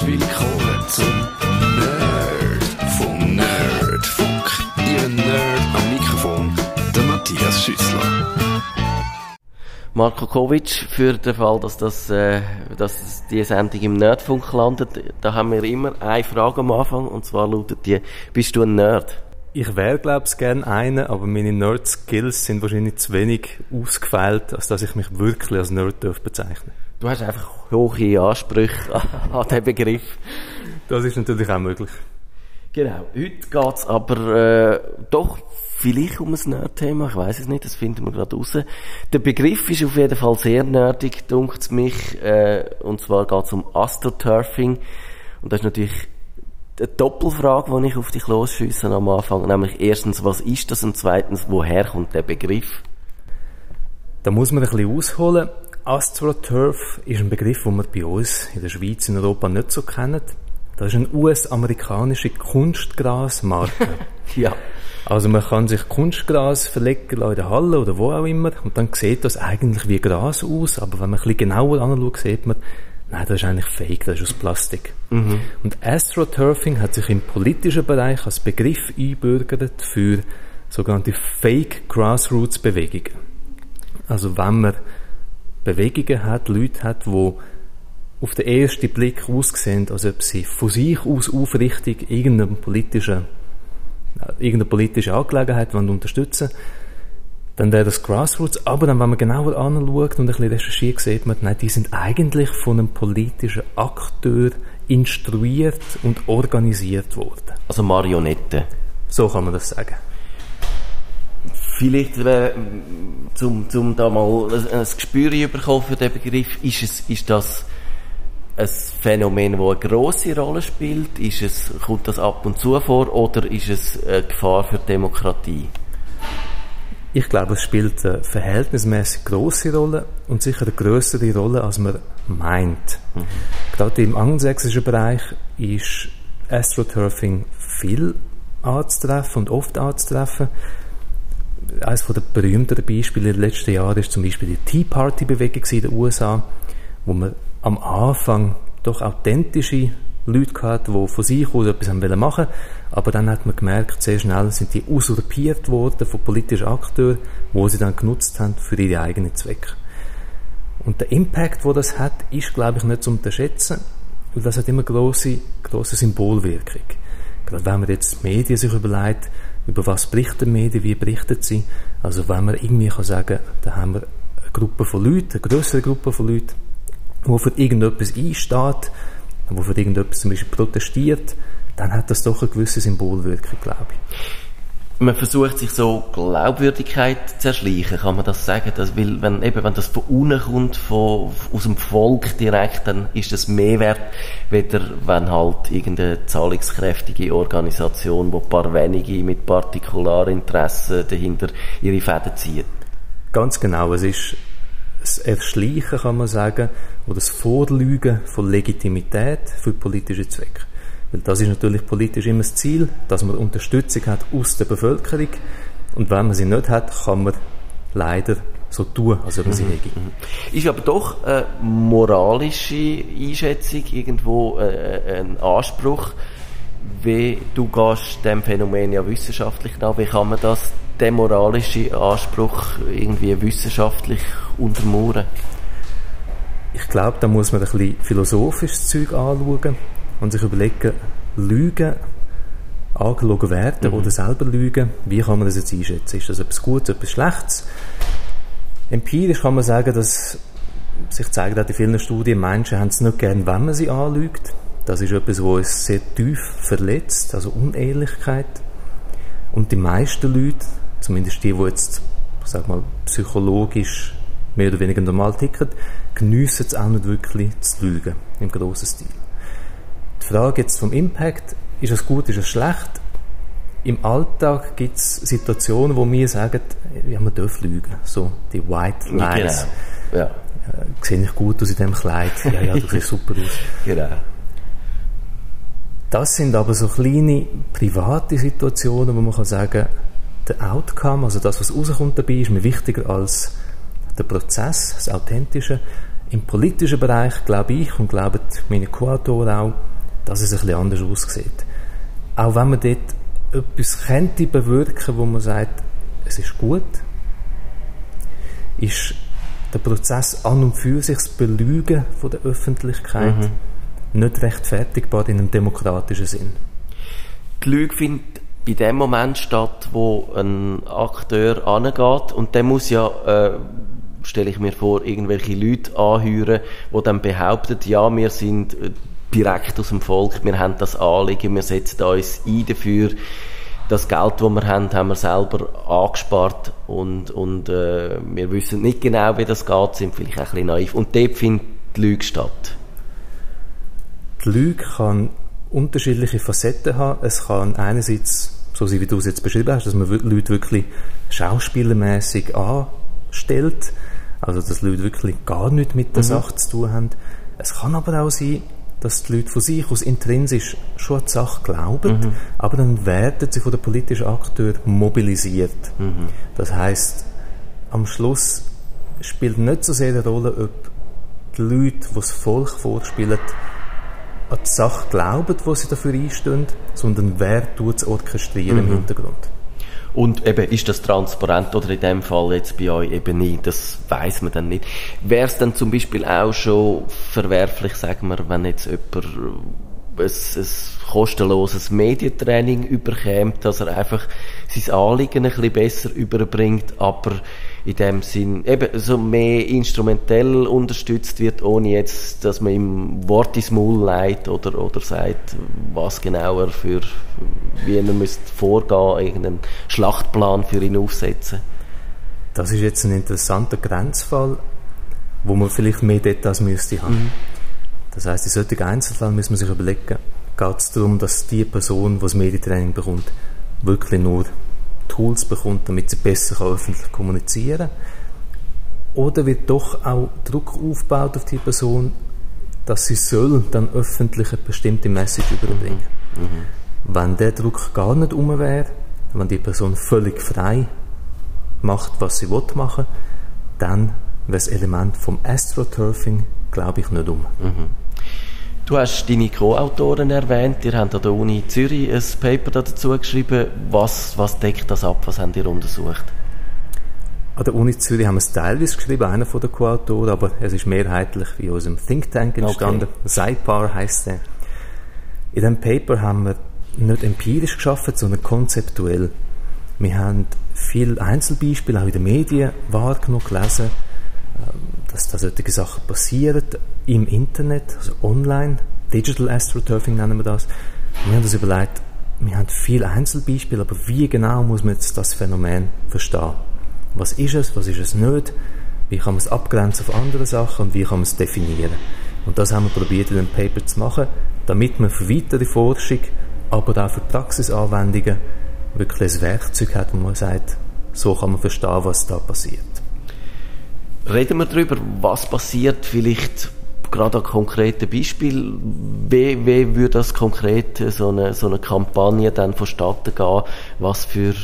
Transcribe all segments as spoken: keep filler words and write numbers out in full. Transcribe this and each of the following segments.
herzlich willkommen zum Nerd vom Nerdfunk. Ihr Nerd am Mikrofon, der Matthias Schüssler. Marko Kovic, für den Fall, dass, das, äh, dass die Sendung im Nerdfunk landet, da haben wir immer eine Frage am Anfang, und zwar lautet die: Bist du ein Nerd? Ich wäre, glaube ich, gerne einer, aber meine Nerd-Skills sind wahrscheinlich zu wenig ausgefeilt, als dass ich mich wirklich als Nerd bezeichnen darf. Du hast einfach hohe Ansprüche an diesen Begriff. Das ist natürlich auch möglich. Genau. Heute geht es aber äh, doch vielleicht um ein Nerd-Thema. Ich weiss es nicht, das finden wir gerade raus. Der Begriff ist auf jeden Fall sehr nerdig, dunkt es mich. Äh, und zwar geht es um Astroturfing. Und das ist natürlich eine Doppelfrage, die ich auf dich losschüsse am Anfang. Nämlich erstens, was ist das? Und zweitens, woher kommt der Begriff? Da muss man ein bisschen ausholen. AstroTurf ist ein Begriff, den wir bei uns in der Schweiz und Europa nicht so kennen. Das ist eine U S-amerikanische Kunstgrasmarke. Ja. Also man kann sich Kunstgras verlegen in der Halle oder wo auch immer, und dann sieht das eigentlich wie Gras aus, aber wenn man ein bisschen genauer anschaut, sieht man, nein, das ist eigentlich fake, das ist aus Plastik. Mhm. Und Astroturfing hat sich im politischen Bereich als Begriff eingebürgert für sogenannte Fake-Grassroots-Bewegungen. Also wenn man Bewegungen hat, Leute hat, die auf den ersten Blick aussehen, als ob sie von sich aus aufrichtig irgendeine politische, irgendeine politische Angelegenheit unterstützen wollen, dann wäre das Grassroots. Aber dann, wenn man genauer anschaut und ein bisschen recherchiert, sieht man, nein, die sind eigentlich von einem politischen Akteur instruiert und organisiert worden. Also Marionetten. So kann man das sagen. Vielleicht, äh, zum, zum da mal ein, ein Gespür bekommen für den Begriff, ist, es, ist das ein Phänomen, das eine grosse Rolle spielt? Ist es, kommt das ab und zu vor, oder ist es eine Gefahr für die Demokratie? Ich glaube, es spielt eine verhältnismäßig grosse Rolle und sicher eine grössere Rolle, als man meint. Mhm. Gerade im angelsächsischen Bereich ist Astroturfing viel anzutreffen und oft anzutreffen. Eines der berühmteren Beispiele in den letzten Jahren ist zum Beispiel die Tea Party Bewegung in den U S A, wo man am Anfang doch authentische Leute hatte, die von sich aus etwas machen wollten, aber dann hat man gemerkt, sehr schnell sind die usurpiert worden von politischen Akteuren, die sie dann genutzt haben für ihre eigenen Zwecke. Und der Impact, den das hat, ist, glaube ich, nicht zu unterschätzen, weil das hat immer grosse, grosse Symbolwirkung. Gerade wenn man jetzt die Medien sich überlegt, über was berichten Medien, wie berichtet sie. Also wenn man irgendwie kann sagen, da haben wir eine Gruppe von Leuten, eine grössere Gruppe von Leuten, die für irgendetwas einsteht, die für irgendetwas zum Beispiel protestiert, dann hat das doch eine gewisse Symbolwirkung, glaube ich. Man versucht sich so Glaubwürdigkeit zu erschleichen, kann man das sagen? Das, weil wenn, eben, wenn das von unten kommt, von, aus dem Volk direkt, dann ist das mehr wert, weder wenn halt irgendeine zahlungskräftige Organisation, wo ein paar wenige mit Partikularinteressen dahinter ihre Fäden zieht. Ganz genau, es ist das Erschleichen, kann man sagen, oder das Vorlügen von Legitimität für politische Zwecke. Weil das ist natürlich politisch immer das Ziel, dass man Unterstützung hat aus der Bevölkerung, und wenn man sie nicht hat, kann man leider so tun, als ob man sie hätte. Ist aber doch eine moralische Einschätzung, irgendwo ein Anspruch, wie du gehst dem Phänomen ja wissenschaftlich nach, wie kann man das, den moralischen Anspruch, irgendwie wissenschaftlich untermauern? Ich glaube, da muss man ein bisschen philosophisches Zeug anschauen und sich überlegen, Lügen, angelogen werden mhm. oder selber lügen, wie kann man das jetzt einschätzen? Ist das etwas Gutes, etwas Schlechtes? Empirisch kann man sagen, dass sich zeigt auch in vielen Studien, Menschen haben es nicht gern, wenn man sie anlügt. Das ist etwas, was uns sehr tief verletzt, also Unehrlichkeit. Und die meisten Leute, zumindest die, die jetzt, ich sag mal, psychologisch mehr oder weniger normal ticken, geniessen es auch nicht wirklich zu lügen, im grossen Stil. Die Frage jetzt vom Impact, ist es gut, ist es schlecht? Im Alltag gibt es Situationen, wo wir sagen, ja, man darf lügen. So, die White Lies. Genau. Ja. Äh, sehe ich gut aus in diesem Kleid? Ja, ja, du siehst super aus. Genau. Das sind aber so kleine, private Situationen, wo man kann sagen, der Outcome, also das, was rauskommt dabei, ist mir wichtiger als der Prozess, das Authentische. Im politischen Bereich glaube ich und glauben meine Co-Autoren auch, dass es ein bisschen anders aussieht. Auch wenn man dort etwas könnte bewirken, wo man sagt, es ist gut, ist der Prozess an und für sich das Belügen von der Öffentlichkeit mhm. nicht rechtfertigbar in einem demokratischen Sinn. Die Lüge findet bei dem Moment statt, wo ein Akteur angeht und der muss ja, äh, stelle ich mir vor, irgendwelche Leute anhören, die dann behaupten, ja, wir sind direkt aus dem Volk, wir haben das Anliegen, wir setzen uns ein dafür. Das Geld, das wir haben, haben wir selber angespart und, und äh, wir wissen nicht genau, wie das geht, sind vielleicht ein bisschen naiv. Und dort findet die Lüge statt. Die Lüge kann unterschiedliche Facetten haben. Es kann einerseits, so wie du es jetzt beschrieben hast, dass man Leute wirklich schauspielermässig anstellt, also dass Leute wirklich gar nichts mit der mhm. Sache zu tun haben. Es kann aber auch sein, dass die Leute von sich aus intrinsisch schon an die Sache glauben, mhm. aber dann werden sie von den politischen Akteuren mobilisiert. Mhm. Das heisst, am Schluss spielt nicht so sehr eine Rolle, ob die Leute, die das Volk vorspielen, an die Sache glauben, wo sie dafür einstehen, sondern wer tut es orchestrieren mhm. im Hintergrund. Und eben, ist das transparent oder in dem Fall jetzt bei euch eben nicht, das weiss man dann nicht. Wäre es dann zum Beispiel auch schon verwerflich, sagen wir, wenn jetzt jemand ein, ein kostenloses Medientraining überkommt, dass er einfach sein Anliegen ein bisschen besser überbringt, aber in dem Sinn eben so mehr instrumentell unterstützt wird, ohne jetzt, dass man ihm Wort ins Maul legt oder, oder sagt, was genau er für, wie er müsste vorgehen, irgendeinen Schlachtplan für ihn aufsetzen. Das ist jetzt ein interessanter Grenzfall, wo man vielleicht mehr Details müsste haben. Mhm. Das heisst, in solchen Einzelfällen muss man sich überlegen, geht es darum, dass die Person, die das Medientraining bekommt, wirklich nur Tools bekommt, damit sie besser öffentlich kommunizieren kann? Oder wird doch auch Druck aufgebaut auf die Person, dass sie soll dann öffentlich eine bestimmte Message überbringen soll? Mhm. Wenn der Druck gar nicht rum wäre, wenn die Person völlig frei macht, was sie will machen, dann wäre das Element vom Astroturfing, glaube ich, nicht um. Mhm. Du hast deine Co-Autoren erwähnt, ihr habt an der Uni Zürich ein Paper dazu geschrieben. Was, was deckt das ab? Was habt ihr untersucht? An der Uni Zürich haben wir es teilweise geschrieben, einer von den Co-Autoren, aber es ist mehrheitlich in unserem Think Tank entstanden. Okay. Zipar heisst der. In diesem Paper haben wir nicht empirisch geschaffen, sondern konzeptuell. Wir haben viele Einzelbeispiele auch in den Medien wahrgenommen, gelesen, dass da solche Sachen passieren im Internet, also online, Digital Astroturfing nennen wir das. Wir haben uns überlegt, wir haben viele Einzelbeispiele, aber wie genau muss man jetzt das Phänomen verstehen? Was ist es, was ist es nicht? Wie kann man es abgrenzen auf andere Sachen und wie kann man es definieren? Und das haben wir probiert in dem Paper zu machen, damit man für weitere Forschung, aber auch für Praxisanwendungen wirklich ein Werkzeug hat, wo man sagt, so kann man verstehen, was da passiert. Reden wir darüber, was passiert vielleicht gerade an konkreten Beispielen. Wie, wie würde das konkret so eine, so eine Kampagne dann vonstatten gehen? Was für,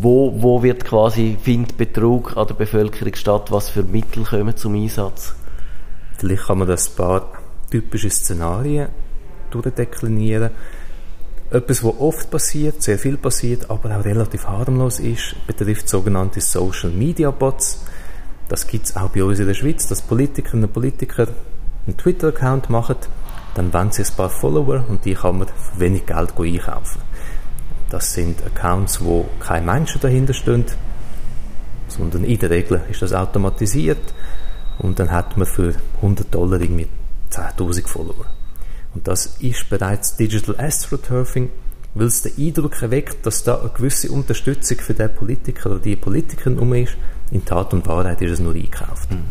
wo, wo wird quasi findet Betrug an der Bevölkerung statt? Was für Mittel kommen zum Einsatz? Vielleicht kann man das ein paar typische Szenarien durchdeklinieren. Etwas, was oft passiert, sehr viel passiert, aber auch relativ harmlos ist, betrifft sogenannte Social-Media-Bots. Das gibt es auch bei uns in der Schweiz, dass Politikerinnen und Politiker einen Twitter-Account machen, dann wollen sie ein paar Follower und die kann man für wenig Geld einkaufen. Das sind Accounts, wo keine Menschen dahinter stehen, sondern in der Regel ist das automatisiert und dann hat man für hundert Dollar irgendwie zehntausend Follower. Und das ist bereits Digital Astroturfing, weil es den Eindruck erweckt, dass da eine gewisse Unterstützung für den Politiker oder die Politikerin um ist. In Tat und Wahrheit ist es nur eingekauft. Mhm.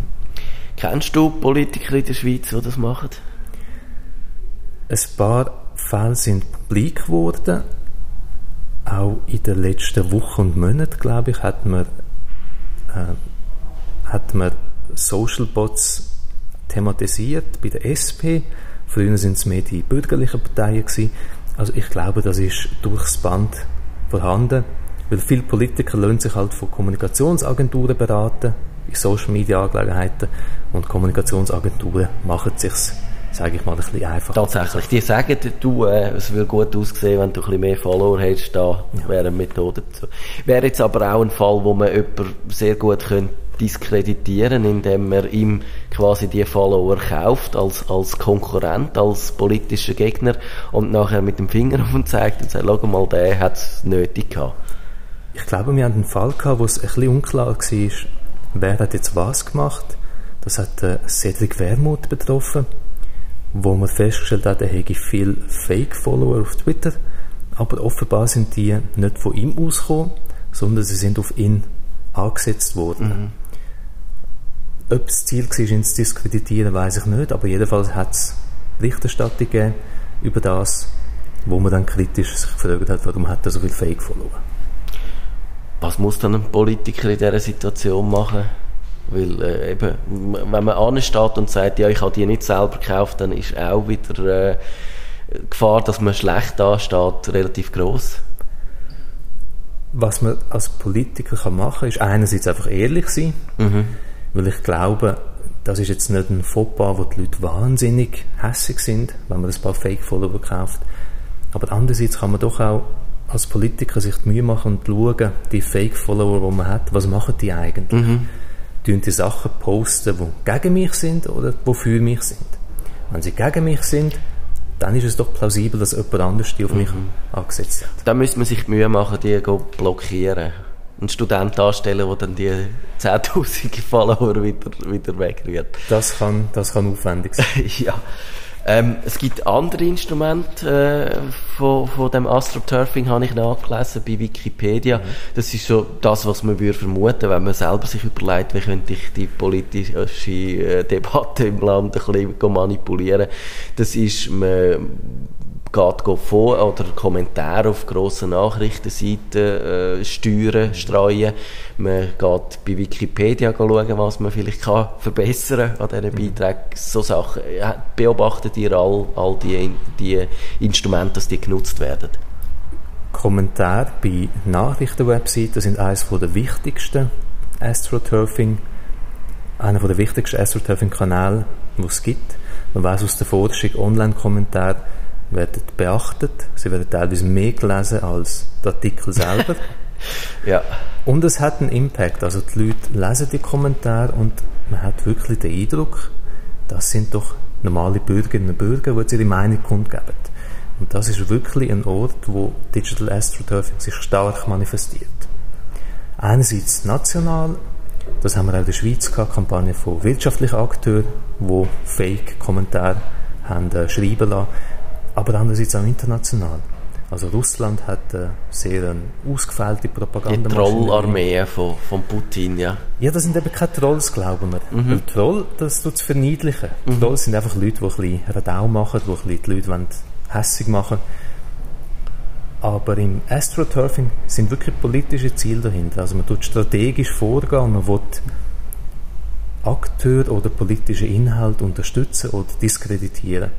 Kennst du Politiker in der Schweiz, die das machen? Ein paar Fälle sind publik geworden. Auch in den letzten Wochen und Monaten, glaube ich, hat man, äh, hat man Social Bots thematisiert bei der S P. Früher waren es mehr die bürgerlichen Parteien gewesen. Also ich glaube, das ist durchs Band vorhanden, weil viele Politiker lassen sich halt von Kommunikationsagenturen beraten, in Social Media Angelegenheiten, und Kommunikationsagenturen machen es sich, sage ich mal, ein bisschen einfacher. Tatsächlich, die sagen, du, äh, es würde gut aussehen, wenn du ein bisschen mehr Follower hättest, da ja. wäre eine Methode dazu. Wäre jetzt aber auch ein Fall, wo man jemanden sehr gut könnte diskreditieren, indem man ihm quasi die Follower kauft als, als Konkurrent, als politischer Gegner, und nachher mit dem Finger auf ihn zeigt und sagt, schau mal, der hat es nötig gehabt. Ich glaube, wir hatten einen Fall gehabt, wo es ein bisschen unklar war, wer hat jetzt was gemacht. Das hat äh, Cedric Wermuth betroffen, wo man festgestellt hat, er hätte viele Fake-Follower auf Twitter, aber offenbar sind die nicht von ihm ausgekommen, sondern sie sind auf ihn angesetzt worden. Mhm. Ob das Ziel war, ihn zu diskreditieren, weiss ich nicht, aber jedenfalls hat es Berichterstattung gegeben über das, wo man dann kritisch sich gefragt hat, warum hat er so viele Fake-Follower. Was muss dann ein Politiker in dieser Situation machen? Weil äh, eben, wenn man ansteht und sagt, ja, ich habe die nicht selber gekauft, dann ist auch wieder äh, die Gefahr, dass man schlecht dasteht, relativ gross. Was man als Politiker kann machen kann, ist einerseits einfach ehrlich sein, mhm. weil ich glaube, das ist jetzt nicht ein Fauxpas, wo die Leute wahnsinnig hässig sind, wenn man ein paar Fake-Follower kauft. Aber andererseits kann man doch auch als Politiker sich die Mühe machen und schauen, die Fake-Follower, die man hat, was machen die eigentlich? Mhm. Tun die Sachen posten, die gegen mich sind oder die für mich sind. Wenn sie gegen mich sind, dann ist es doch plausibel, dass jemand anderes die auf mich mhm. angesetzt hat. Dann müsste man sich die Mühe machen, die blockieren. Einen Student anstellen, der dann die zehntausend Follower wieder, wieder wegrührt. Das kann, das kann aufwendig sein. Ja. Ähm, es gibt andere Instrumente äh, von, von dem Astroturfing, habe ich nachgelesen bei Wikipedia. Mhm. Das ist so das, was man würde vermuten, wenn man selber sich überlegt, wie könnte ich die politische äh, Debatte im Land ein bisschen manipulieren. Das ist, man geht vor oder Kommentare auf grossen Nachrichtenseiten äh, steuern, streuen. Man geht bei Wikipedia schauen, was man vielleicht kann verbessern kann an diesen Beiträgen. So Sachen. Beobachtet ihr all, all die, die Instrumente, dass die genutzt werden? Kommentare bei Nachrichtenwebseiten sind eines der wichtigsten Astroturfing, einer der wichtigsten Astroturfing-Kanäle, die es gibt. Man weiss aus der Forschung, Online-Kommentare werden beachtet, sie werden teilweise mehr gelesen als die Artikel selber. Ja. Und es hat einen Impact, also die Leute lesen die Kommentare und man hat wirklich den Eindruck, das sind doch normale Bürgerinnen und Bürger, die ihre Meinung kundgeben. Und das ist wirklich ein Ort, wo Digital Astroturfing sich stark manifestiert. Einerseits national, das haben wir auch in der Schweiz gehabt, Kampagne von wirtschaftlichen Akteuren, die Fake-Kommentare haben äh, schreiben lassen, aber andererseits auch international. Also Russland hat eine sehr eine ausgefeilte Propaganda. Die Trollarmee von, von Putin, ja. Ja, das sind eben keine Trolls, glauben wir. Mhm. Weil Troll, das tut es verniedlichen. Mhm. Trolls sind einfach Leute, die ein bisschen Radau machen, die ein bisschen die Leute hässig machen wollen. Aber im Astroturfing sind wirklich politische Ziele dahinter. Also man tut strategisch vorgehen und man will Akteure oder politische Inhalte unterstützen oder diskreditieren.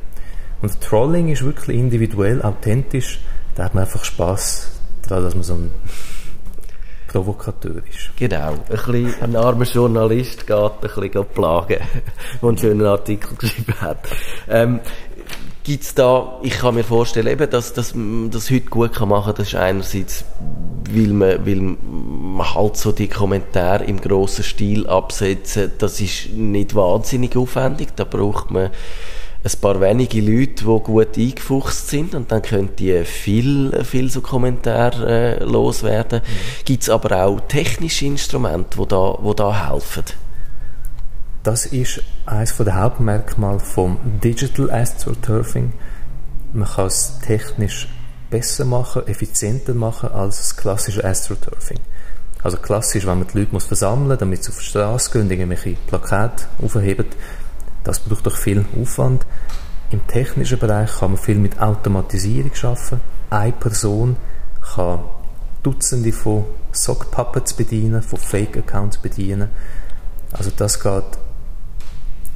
Und Trolling ist wirklich individuell, authentisch. Da hat man einfach Spass daran, dass man so ein Provokateur ist. Genau. Ein, bisschen, ein armer Journalist geht ein bisschen plagen, der einen schönen Artikel geschrieben hat. Ähm, gibt's da, ich kann mir vorstellen, eben, dass, dass man das heute gut machen kann. Das ist einerseits, weil man, weil man halt so die Kommentare im grossen Stil absetzen. Das ist nicht wahnsinnig aufwendig. Da braucht man ein paar wenige Leute, die gut eingefuchst sind, und dann können die viel, viel so Kommentare äh, loswerden. Mhm. Gibt es aber auch technische Instrumente, die da, die da helfen? Das ist eines der Hauptmerkmale vom Digital Astroturfing. Man kann es technisch besser machen, effizienter machen als das klassische Astroturfing. Also klassisch, wenn man die Leute muss versammeln muss, damit sie auf die Straße gehen, irgendwelche Plakate aufheben. Das braucht doch viel Aufwand. Im technischen Bereich kann man viel mit Automatisierung arbeiten. Eine Person kann Dutzende von Sockpuppets bedienen, von Fake-Accounts bedienen. Also das geht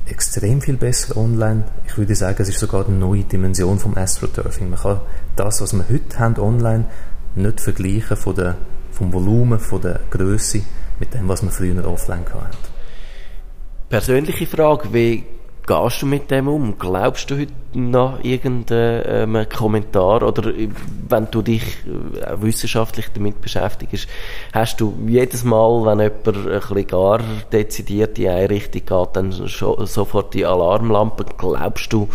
extrem viel besser online. Ich würde sagen, es ist sogar eine neue Dimension vom Astroturfing. Man kann das, was wir heute haben online, nicht vergleichen von der, vom Volumen, von der Grösse mit dem, was wir früher offline hatten. persönliche Frage, wie gehst du mit dem um? Glaubst du heute noch irgendeinen Kommentar? Oder wenn du dich wissenschaftlich damit beschäftigst, hast du jedes Mal, wenn jemand ein bisschen gar dezidiert in eine Richtung geht, dann schon sofort die Alarmlampe? Glaubst du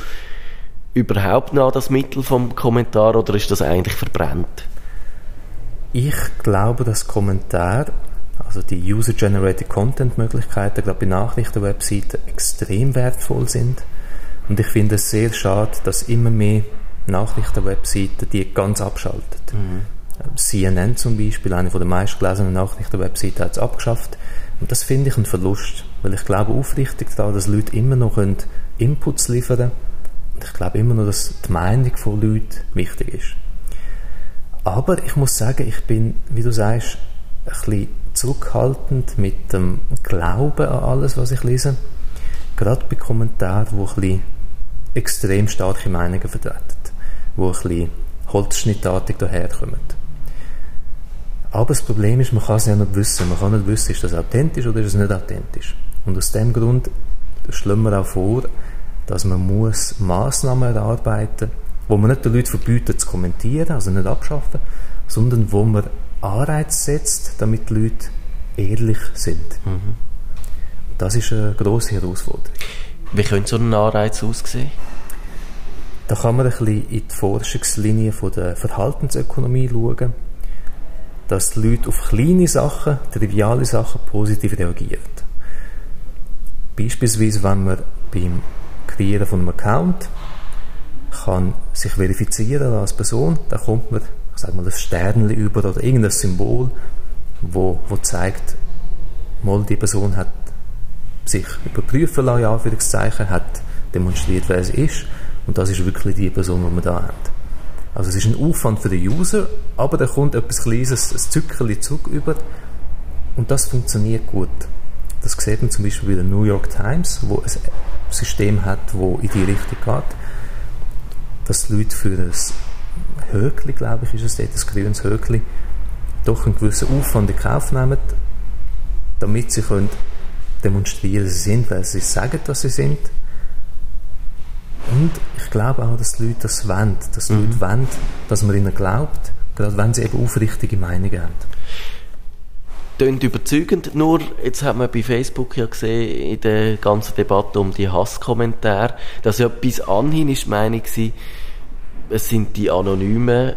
überhaupt noch an das Mittel vom Kommentar oder ist das eigentlich verbrannt? Ich glaube, dass Kommentar, also die User-Generated Content-Möglichkeiten, gerade bei Nachrichtenwebseiten extrem wertvoll sind. Und ich finde es sehr schade, dass immer mehr Nachrichtenwebseiten die ganz abschalten. Mhm. C N N zum Beispiel, eine der meistgelesenen Nachrichtenwebseiten, hat es abgeschafft. Und das finde ich einen Verlust, weil ich glaube aufrichtig daran, dass Leute immer noch Inputs liefern können. Und ich glaube immer noch, dass die Meinung von Leuten wichtig ist. Aber ich muss sagen, ich bin, wie du sagst, ein bisschen zurückhaltend mit dem Glauben an alles, was ich lese. Gerade bei Kommentaren, die ein bisschen extrem starke Meinungen vertreten, die ein bisschen holzschnittartig daherkommen. Aber das Problem ist, man kann es ja nicht wissen. Man kann nicht wissen, ist das authentisch oder ist es nicht authentisch. Und aus dem Grund schlagen wir auch vor, dass man muss Massnahmen erarbeiten muss, wo man nicht den Leuten verbieten zu kommentieren, also nicht abschaffen, sondern wo man Anreiz setzt, damit die Leute ehrlich sind. Mhm. Das ist eine grosse Herausforderung. Wie könnte so ein Anreiz aussehen? Da kann man ein bisschen in die Forschungslinie von der Verhaltensökonomie schauen, dass die Leute auf kleine Sachen, triviale Sachen positiv reagieren. Beispielsweise, wenn man beim Kreieren von einem Account kann sich verifizieren als Person, dann kommt man sag mal, ein Sternchen über oder irgendein Symbol, wo, wo zeigt, mal die Person hat sich überprüfen lassen, in Anführungszeichen, hat demonstriert, wer es ist, und das ist wirklich die Person, die wir da haben. Also es ist ein Aufwand für den User, aber da kommt etwas Kleines, ein Zückerchen zurück über, und das funktioniert gut. Das sieht man zum Beispiel bei der New York Times, wo ein System hat, das in die Richtung geht, dass die Leute für ein Höckli, glaube ich, ist es dort, ein grünes Höckli, doch einen gewissen Aufwand in Kauf nehmen, damit sie können demonstrieren, dass sie sind, weil sie sagen, dass sie sind. Und ich glaube auch, dass die Leute das wollen, dass die mhm. Leute wollen, dass man ihnen glaubt, gerade wenn sie eben aufrichtige Meinungen haben. Tönt überzeugend, nur jetzt hat man bei Facebook ja gesehen, in der ganzen Debatte um die Hasskommentare, dass ja bis anhin ist die Meinung war, es sind die anonymen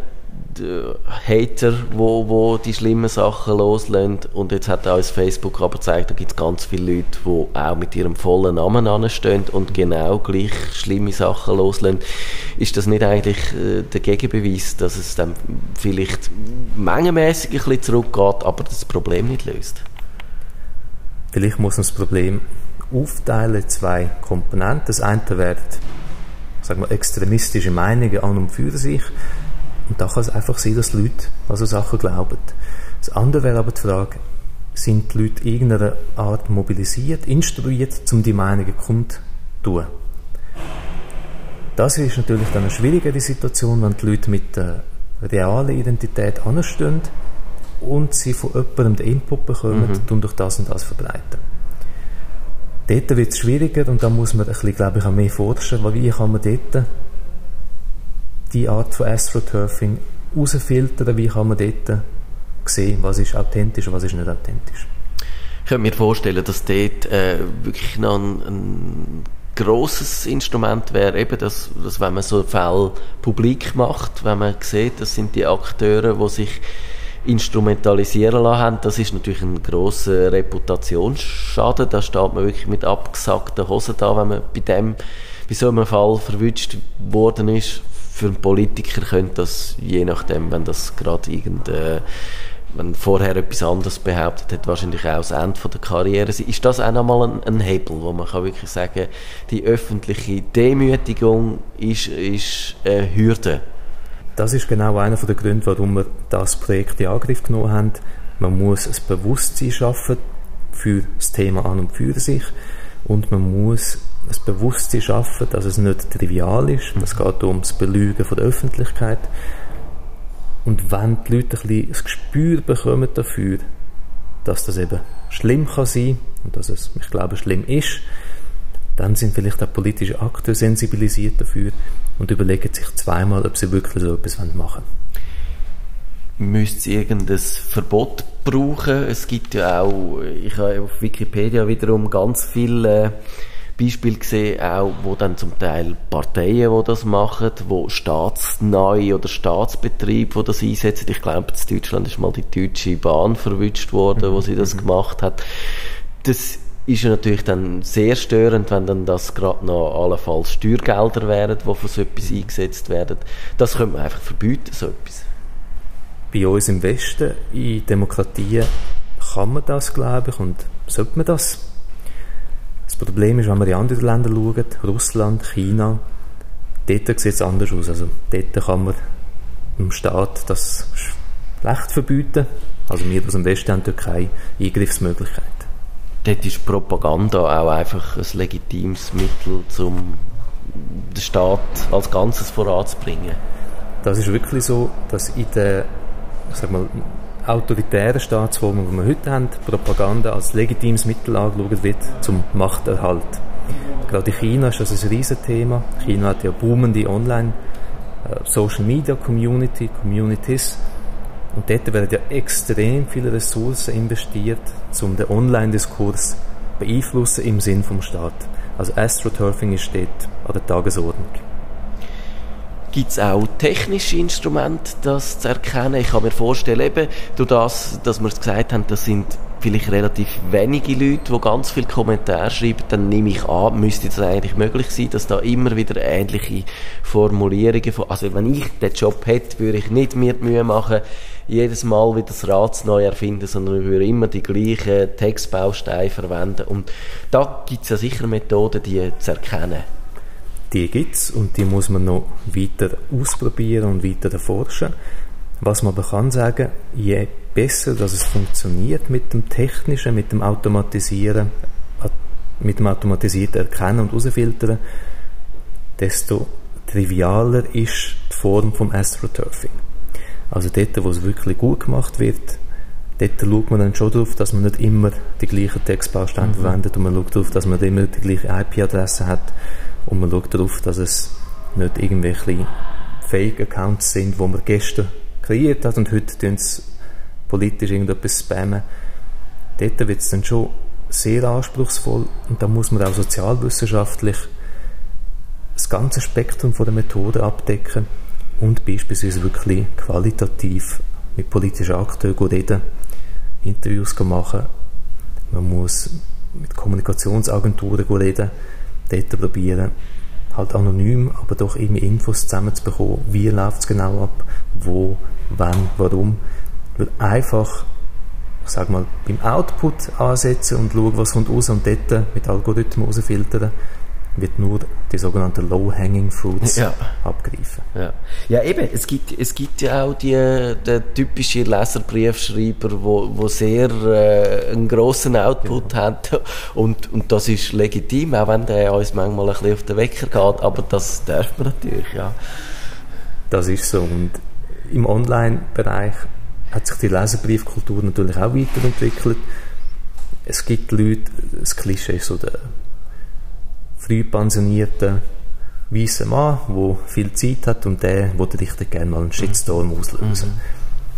Hater, die wo, wo die schlimmen Sachen loslassen. Und jetzt hat auch das Facebook aber gezeigt, da gibt es ganz viele Leute, die auch mit ihrem vollen Namen anstehen und genau gleich schlimme Sachen loslassen. Ist das nicht eigentlich äh, der Gegenbeweis, dass es dann vielleicht mengenmässig ein bisschen zurückgeht, aber das Problem nicht löst? Vielleicht muss man das Problem aufteilen in zwei Komponenten. Das eine wäre, sagen wir, extremistische Meinungen an und für sich. Und da kann es einfach sein, dass die Leute an so Sachen glauben. Das andere wäre aber die Frage, sind die Leute irgendeiner Art mobilisiert, instruiert, um die Meinungen kundzutun? Das ist natürlich dann eine schwierigere Situation, wenn die Leute mit der realen Identität anstehen und sie von jemandem den Input bekommen mhm. und durch das und das verbreiten. Dort wird es schwieriger und da muss man ein bisschen, glaube ich, auch mehr forschen, weil wie kann man dort die Art von Astroturfing rausfiltern, wie kann man dort sehen, was ist authentisch und was ist nicht authentisch. Ich könnte mir vorstellen, dass dort äh, wirklich noch ein, ein grosses Instrument wäre, eben, dass, dass wenn man so Fälle publik macht, wenn man sieht, das sind die Akteure, die sich instrumentalisieren lassen haben, das ist natürlich ein grosser Reputationsschaden. Da steht man wirklich mit abgesackten Hosen da, wenn man bei dem, bei so einem Fall verwünscht worden ist. Für einen Politiker könnte das, je nachdem, wenn das gerade irgend, äh, wenn vorher etwas anderes behauptet hat, wahrscheinlich auch das Ende der Karriere sein. Ist das auch nochmal ein, ein Hebel, wo man kann wirklich sagen, die öffentliche Demütigung ist, ist eine Hürde? Das ist genau einer der Gründe, warum wir das Projekt in Angriff genommen haben. Man muss ein Bewusstsein schaffen für das Thema an und für sich und man muss ein Bewusstsein schaffen, dass es nicht trivial ist. Es geht um das Belügen von der Öffentlichkeit. Und wenn die Leute ein bisschen ein Gespür bekommen dafür, dass das eben schlimm kann sein und dass es, ich glaube, schlimm ist, dann sind vielleicht auch politische Akteure sensibilisiert dafür und überlegen sich zweimal, ob sie wirklich so etwas machen wollen. Müsste es irgendein Verbot brauchen? Es gibt ja auch, ich habe auf Wikipedia wiederum ganz viele Beispiele gesehen, auch, wo dann zum Teil Parteien, die das machen, wo staatsneue oder Staatsbetriebe, die das einsetzen. Ich glaube, in Deutschland ist mal die Deutsche Bahn verwünscht worden, wo sie das gemacht hat. Das ist ja natürlich dann sehr störend, wenn dann das gerade noch allenfalls Steuergelder wären, die für so etwas eingesetzt werden. Das könnte man einfach verbieten, so etwas. Bei uns im Westen, in Demokratien, kann man das, glaube ich, und sollte man das. Das Problem ist, wenn man in andere Länder schaut, Russland, China, dort sieht es anders aus. Also dort kann man dem Staat das schlecht verbieten. Also wir aus dem Westen haben dort keine Eingriffsmöglichkeit. Dort ist Propaganda auch einfach ein legitimes Mittel, um den Staat als Ganzes voranzubringen. Das ist wirklich so, dass in den, ich sag mal, autoritären Staatsformen, die wir heute haben, Propaganda als legitimes Mittel angeschaut wird zum Machterhalt. Gerade in China ist das ein Riesenthema. China hat ja boomende Online-Social-Media-Community, Communities. Und dort werden ja extrem viele Ressourcen investiert, um den Online-Diskurs beeinflussen im Sinn vom Staat. Also Astroturfing ist dort an der Tagesordnung. Gibt es auch technische Instrumente, das zu erkennen? Ich kann mir vorstellen, eben durch das, dass wir es gesagt haben, das sind vielleicht relativ wenige Leute, die ganz viele Kommentare schreiben, dann nehme ich an, müsste das eigentlich möglich sein, dass da immer wieder ähnliche Formulierungen von, also wenn ich den Job hätte, würde ich nicht mehr die Mühe machen, jedes Mal wieder das Rad neu erfinden, sondern ich würde immer die gleichen Textbausteine verwenden. Und da gibt es ja sicher Methoden, die zu erkennen. Die gibt es und die muss man noch weiter ausprobieren und weiter erforschen. Was man aber kann sagen, je besser, dass es funktioniert mit dem Technischen, mit dem Automatisieren, mit dem automatisierten Erkennen und Rausfiltern, desto trivialer ist die Form vom Astroturfing. Also dort, wo es wirklich gut gemacht wird, dort schaut man dann schon darauf, dass man nicht immer die gleichen Textbausteine mhm. verwendet und man schaut darauf, dass man immer die gleiche I P-Adresse hat und man schaut darauf, dass es nicht irgendwelche Fake-Accounts sind, die man gestern kreiert hat und heute tun sie politisch irgendetwas spammen. Dort wird es dann schon sehr anspruchsvoll und da muss man auch sozialwissenschaftlich das ganze Spektrum von der Methode abdecken und beispielsweise wirklich qualitativ mit politischen Akteuren reden, Interviews machen. Man muss mit Kommunikationsagenturen reden, dort probieren, halt anonym, aber doch irgendwie Infos zusammenzubekommen, wie läuft es genau ab, wo, wann, warum. Weil einfach, ich sage mal, beim Output ansetzen und schauen, was kommt raus und dort mit Algorithmen rausfiltern, wird nur die sogenannten Low-Hanging Fruits ja. abgreifen. Ja. ja, eben, es gibt, es gibt ja auch die, die typischen Leserbriefschreiber, die wo, wo sehr äh, einen grossen Output ja. haben. Und, und das ist legitim, auch wenn der uns manchmal ein bisschen auf den Wecker geht. Aber das darf man natürlich, ja. Das ist so. Und im Online-Bereich hat sich die Leserbriefkultur natürlich auch weiterentwickelt. Es gibt Leute, das Klischee ist so der früh pensionierten weißen Mann, der viel Zeit hat und der würde richtig gerne mal einen Shitstorm mhm. auslösen.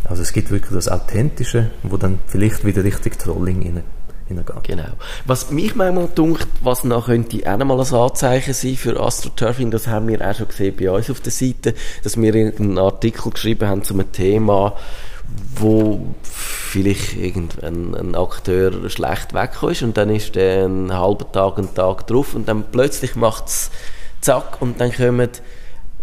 Also es gibt wirklich das Authentische, wo dann vielleicht wieder richtig Trolling rein, reingeht. Genau. Was mich manchmal dunkt, was noch könnte auch mal ein Anzeichen sein für Astroturfing, das haben wir auch schon gesehen bei uns auf der Seite, dass wir einen Artikel geschrieben haben zu einem Thema, wo vielleicht irgendein ein Akteur schlecht weggekommen ist und dann ist der einen halben Tag, einen Tag drauf und dann plötzlich macht es zack und dann kommen,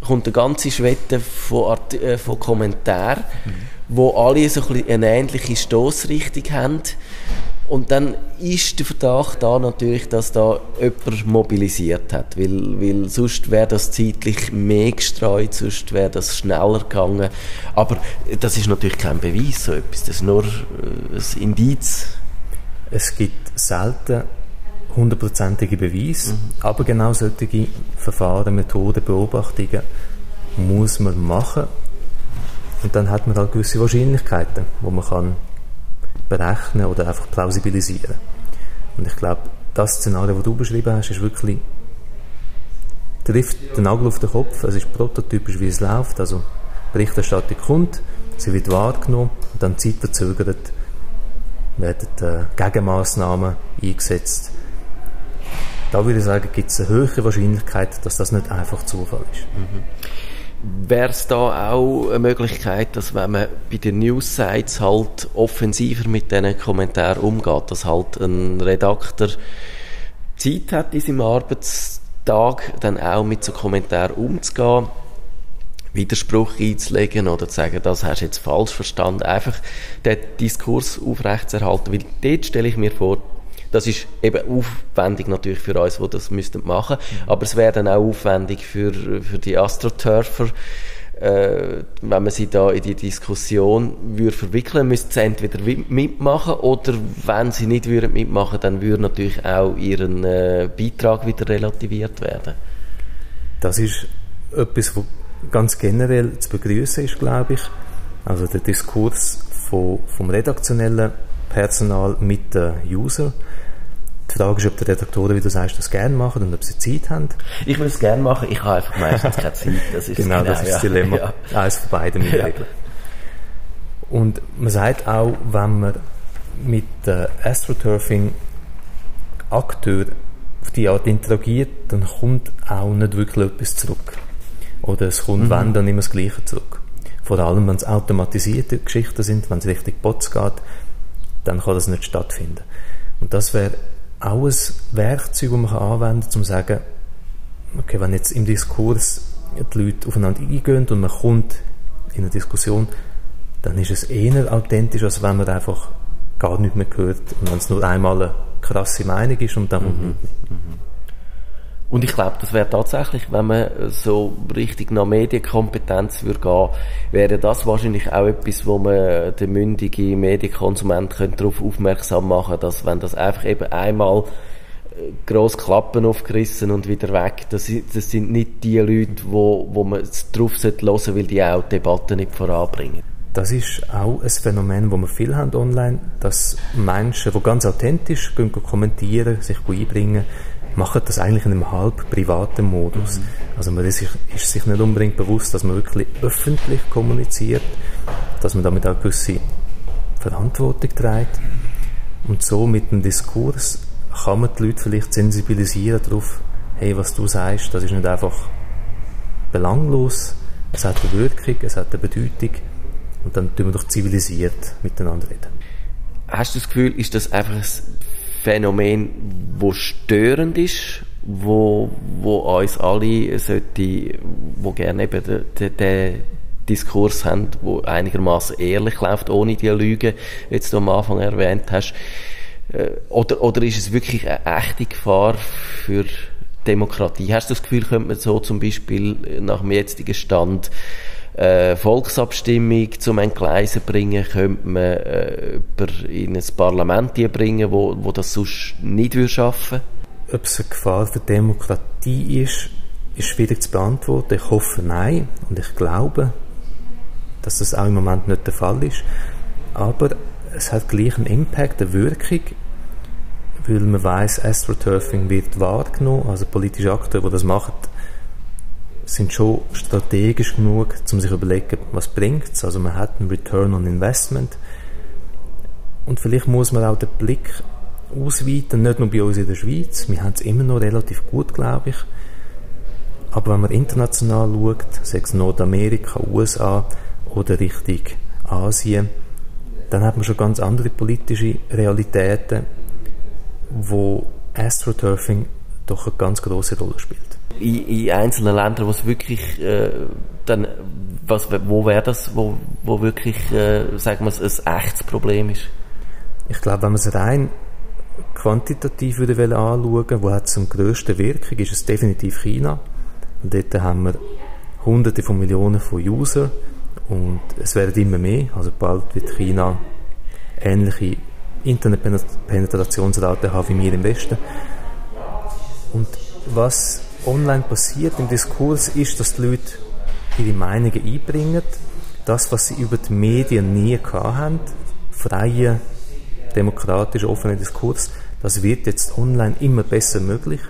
kommt eine ganze Schwette von, Art, äh, von Kommentaren, mhm. wo alle so ein bisschen eine ähnliche Stossrichtung haben und dann ist der Verdacht da natürlich, dass da jemand mobilisiert hat, weil, weil sonst wäre das zeitlich mehr gestreut, sonst wäre das schneller gegangen, aber das ist natürlich kein Beweis, so etwas, das ist nur ein Indiz. Es gibt selten hundertprozentige Beweise, mhm. aber genau solche Verfahren, Methoden, Beobachtungen muss man machen und dann hat man halt gewisse Wahrscheinlichkeiten, die man kann berechnen oder einfach plausibilisieren. Und ich glaube, das Szenario, das du beschrieben hast, ist wirklich, trifft den Nagel auf den Kopf. Es ist prototypisch, wie es läuft. Also Berichterstattung kommt, sie wird wahrgenommen und dann zeitverzögert werden äh, Gegenmaßnahmen eingesetzt. Da würde ich sagen, gibt es eine höhere Wahrscheinlichkeit, dass das nicht einfach Zufall ist. Mhm. Wäre es da auch eine Möglichkeit, dass wenn man bei den News-Sites halt offensiver mit diesen Kommentaren umgeht, dass halt ein Redakteur Zeit hat in seinem Arbeitstag, dann auch mit so Kommentaren umzugehen, Widerspruch einzulegen oder zu sagen, das hast du jetzt falsch verstanden, einfach den Diskurs aufrechtzuerhalten, weil dort stelle ich mir vor, das ist eben aufwendig natürlich für uns, die das müssten machen, mhm. aber es wäre dann auch aufwendig für, für die Astroturfer, äh, wenn man sie da in die Diskussion würde verwickeln, müssten sie entweder mitmachen oder wenn sie nicht würden mitmachen, dann würde natürlich auch ihren äh, Beitrag wieder relativiert werden. Das ist etwas, was ganz generell zu begrüßen ist, glaube ich. Also der Diskurs von, vom redaktionellen Personal mit den User. Die Frage ist, ob die Redaktoren, wie du sagst, das gerne machen und ob sie Zeit haben. Ich würde es gerne machen, ich habe einfach meistens keine Zeit. Das ist genau, genau, das ist das Dilemma. Ja. Eines von beiden in der Regel. Ja. Und man sagt auch, wenn man mit äh, Astroturfing-Akteuren auf die Art interagiert, dann kommt auch nicht wirklich etwas zurück. Oder es kommt, mhm. wenn, dann immer das Gleiche zurück. Vor allem, wenn es automatisierte Geschichten sind, wenn es richtig Bots geht, dann kann das nicht stattfinden. Und das wäre auch ein Werkzeug, das man anwenden kann, um zu sagen, okay, wenn jetzt im Diskurs die Leute aufeinander eingehen und man kommt in eine Diskussion, dann ist es eher authentisch, als wenn man einfach gar nichts mehr hört und wenn es nur einmal eine krasse Meinung ist und dann kommt mhm. nichts mehr. Mhm. Und ich glaube, das wäre tatsächlich, wenn man so richtig nach Medienkompetenz würde gehen, wäre das wahrscheinlich auch etwas, wo man den mündigen Medienkonsumenten könnte darauf aufmerksam machen, dass wenn das einfach eben einmal gross Klappen aufgerissen und wieder weg, das, das sind nicht die Leute, wo, wo man drauf hören sollte, weil die auch die Debatten nicht voranbringen. Das ist auch ein Phänomen, das wir viel haben online, dass Menschen, die ganz authentisch gehen, kommentieren, sich einbringen, machen das eigentlich in einem halb privaten Modus. Mhm. Also man ist sich, ist sich nicht unbedingt bewusst, dass man wirklich öffentlich kommuniziert, dass man damit auch eine gewisse Verantwortung trägt. Und so mit dem Diskurs kann man die Leute vielleicht sensibilisieren darauf, hey, was du sagst, das ist nicht einfach belanglos, es hat eine Wirkung, es hat eine Bedeutung und dann tun wir doch zivilisiert miteinander reden. Hast du das Gefühl, ist das einfach ein Phänomen, das störend ist, wo, wo uns alle sollte, wo gerne eben den de, de Diskurs haben, der einigermaßen ehrlich läuft, ohne die Lügen, die du am Anfang erwähnt hast? Oder, oder ist es wirklich eine echte Gefahr für Demokratie? Hast du das Gefühl, könnte man so zum Beispiel nach dem jetzigen Stand Äh, Volksabstimmung zum Entgleisen bringen, könnte man äh, in ein Parlament bringen, wo, wo das sonst nicht würde schaffen? Ob es eine Gefahr für Demokratie ist, ist schwierig zu beantworten. Ich hoffe, nein. Und ich glaube, dass das auch im Moment nicht der Fall ist. Aber es hat gleich einen Impact, eine Wirkung, weil man weiss, Astroturfing wird wahrgenommen, also politische Akteure, die das machen, sind schon strategisch genug, um sich zu überlegen, was bringt es. Also man hat einen Return on Investment. Und vielleicht muss man auch den Blick ausweiten, nicht nur bei uns in der Schweiz. Wir haben es immer noch relativ gut, glaube ich. Aber wenn man international schaut, sei es Nordamerika, U S A oder Richtung Asien, dann hat man schon ganz andere politische Realitäten, wo Astroturfing doch eine ganz grosse Rolle spielt. In, in einzelnen Ländern, was wirklich äh, dann, was, wo wäre das, wo, wo wirklich, äh, sagen wir es, ein echtes Problem ist? Ich glaube, wenn man es rein quantitativ würde anschauen, wo hat es am grössten Wirkung, ist es definitiv China. Und dort haben wir Hunderte von Millionen von User und es werden immer mehr. Also bald wird China ähnliche Internetpenetrationsraten haben wie wir im Westen. Und was online passiert im Diskurs ist, dass die Leute ihre Meinungen einbringen, das, was sie über die Medien nie gehabt haben, freie demokratisch offenen Diskurs, das wird jetzt online immer besser möglich.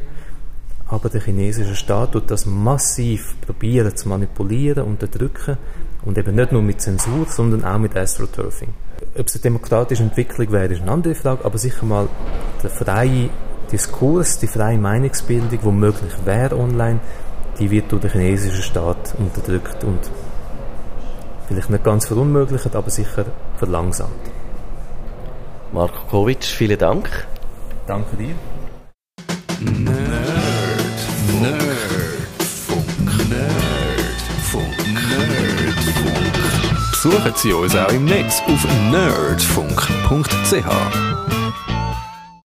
Aber der chinesische Staat tut das massiv probieren zu manipulieren, unterdrücken und eben nicht nur mit Zensur, sondern auch mit Astroturfing. Ob es eine demokratische Entwicklung wäre, ist eine andere Frage, aber sicher mal der freie Diskurs, die freie Meinungsbildung, die möglich wäre online, die wird durch den chinesischen Staat unterdrückt und vielleicht nicht ganz verunmöglicht, aber sicher verlangsamt. Marko Kovic, vielen Dank. Danke dir. Nerdfunk. Nerdfunk. Nerdfunk. Nerdfunk. Besuchen Sie uns auch im Netz auf nerdfunk punkt c h.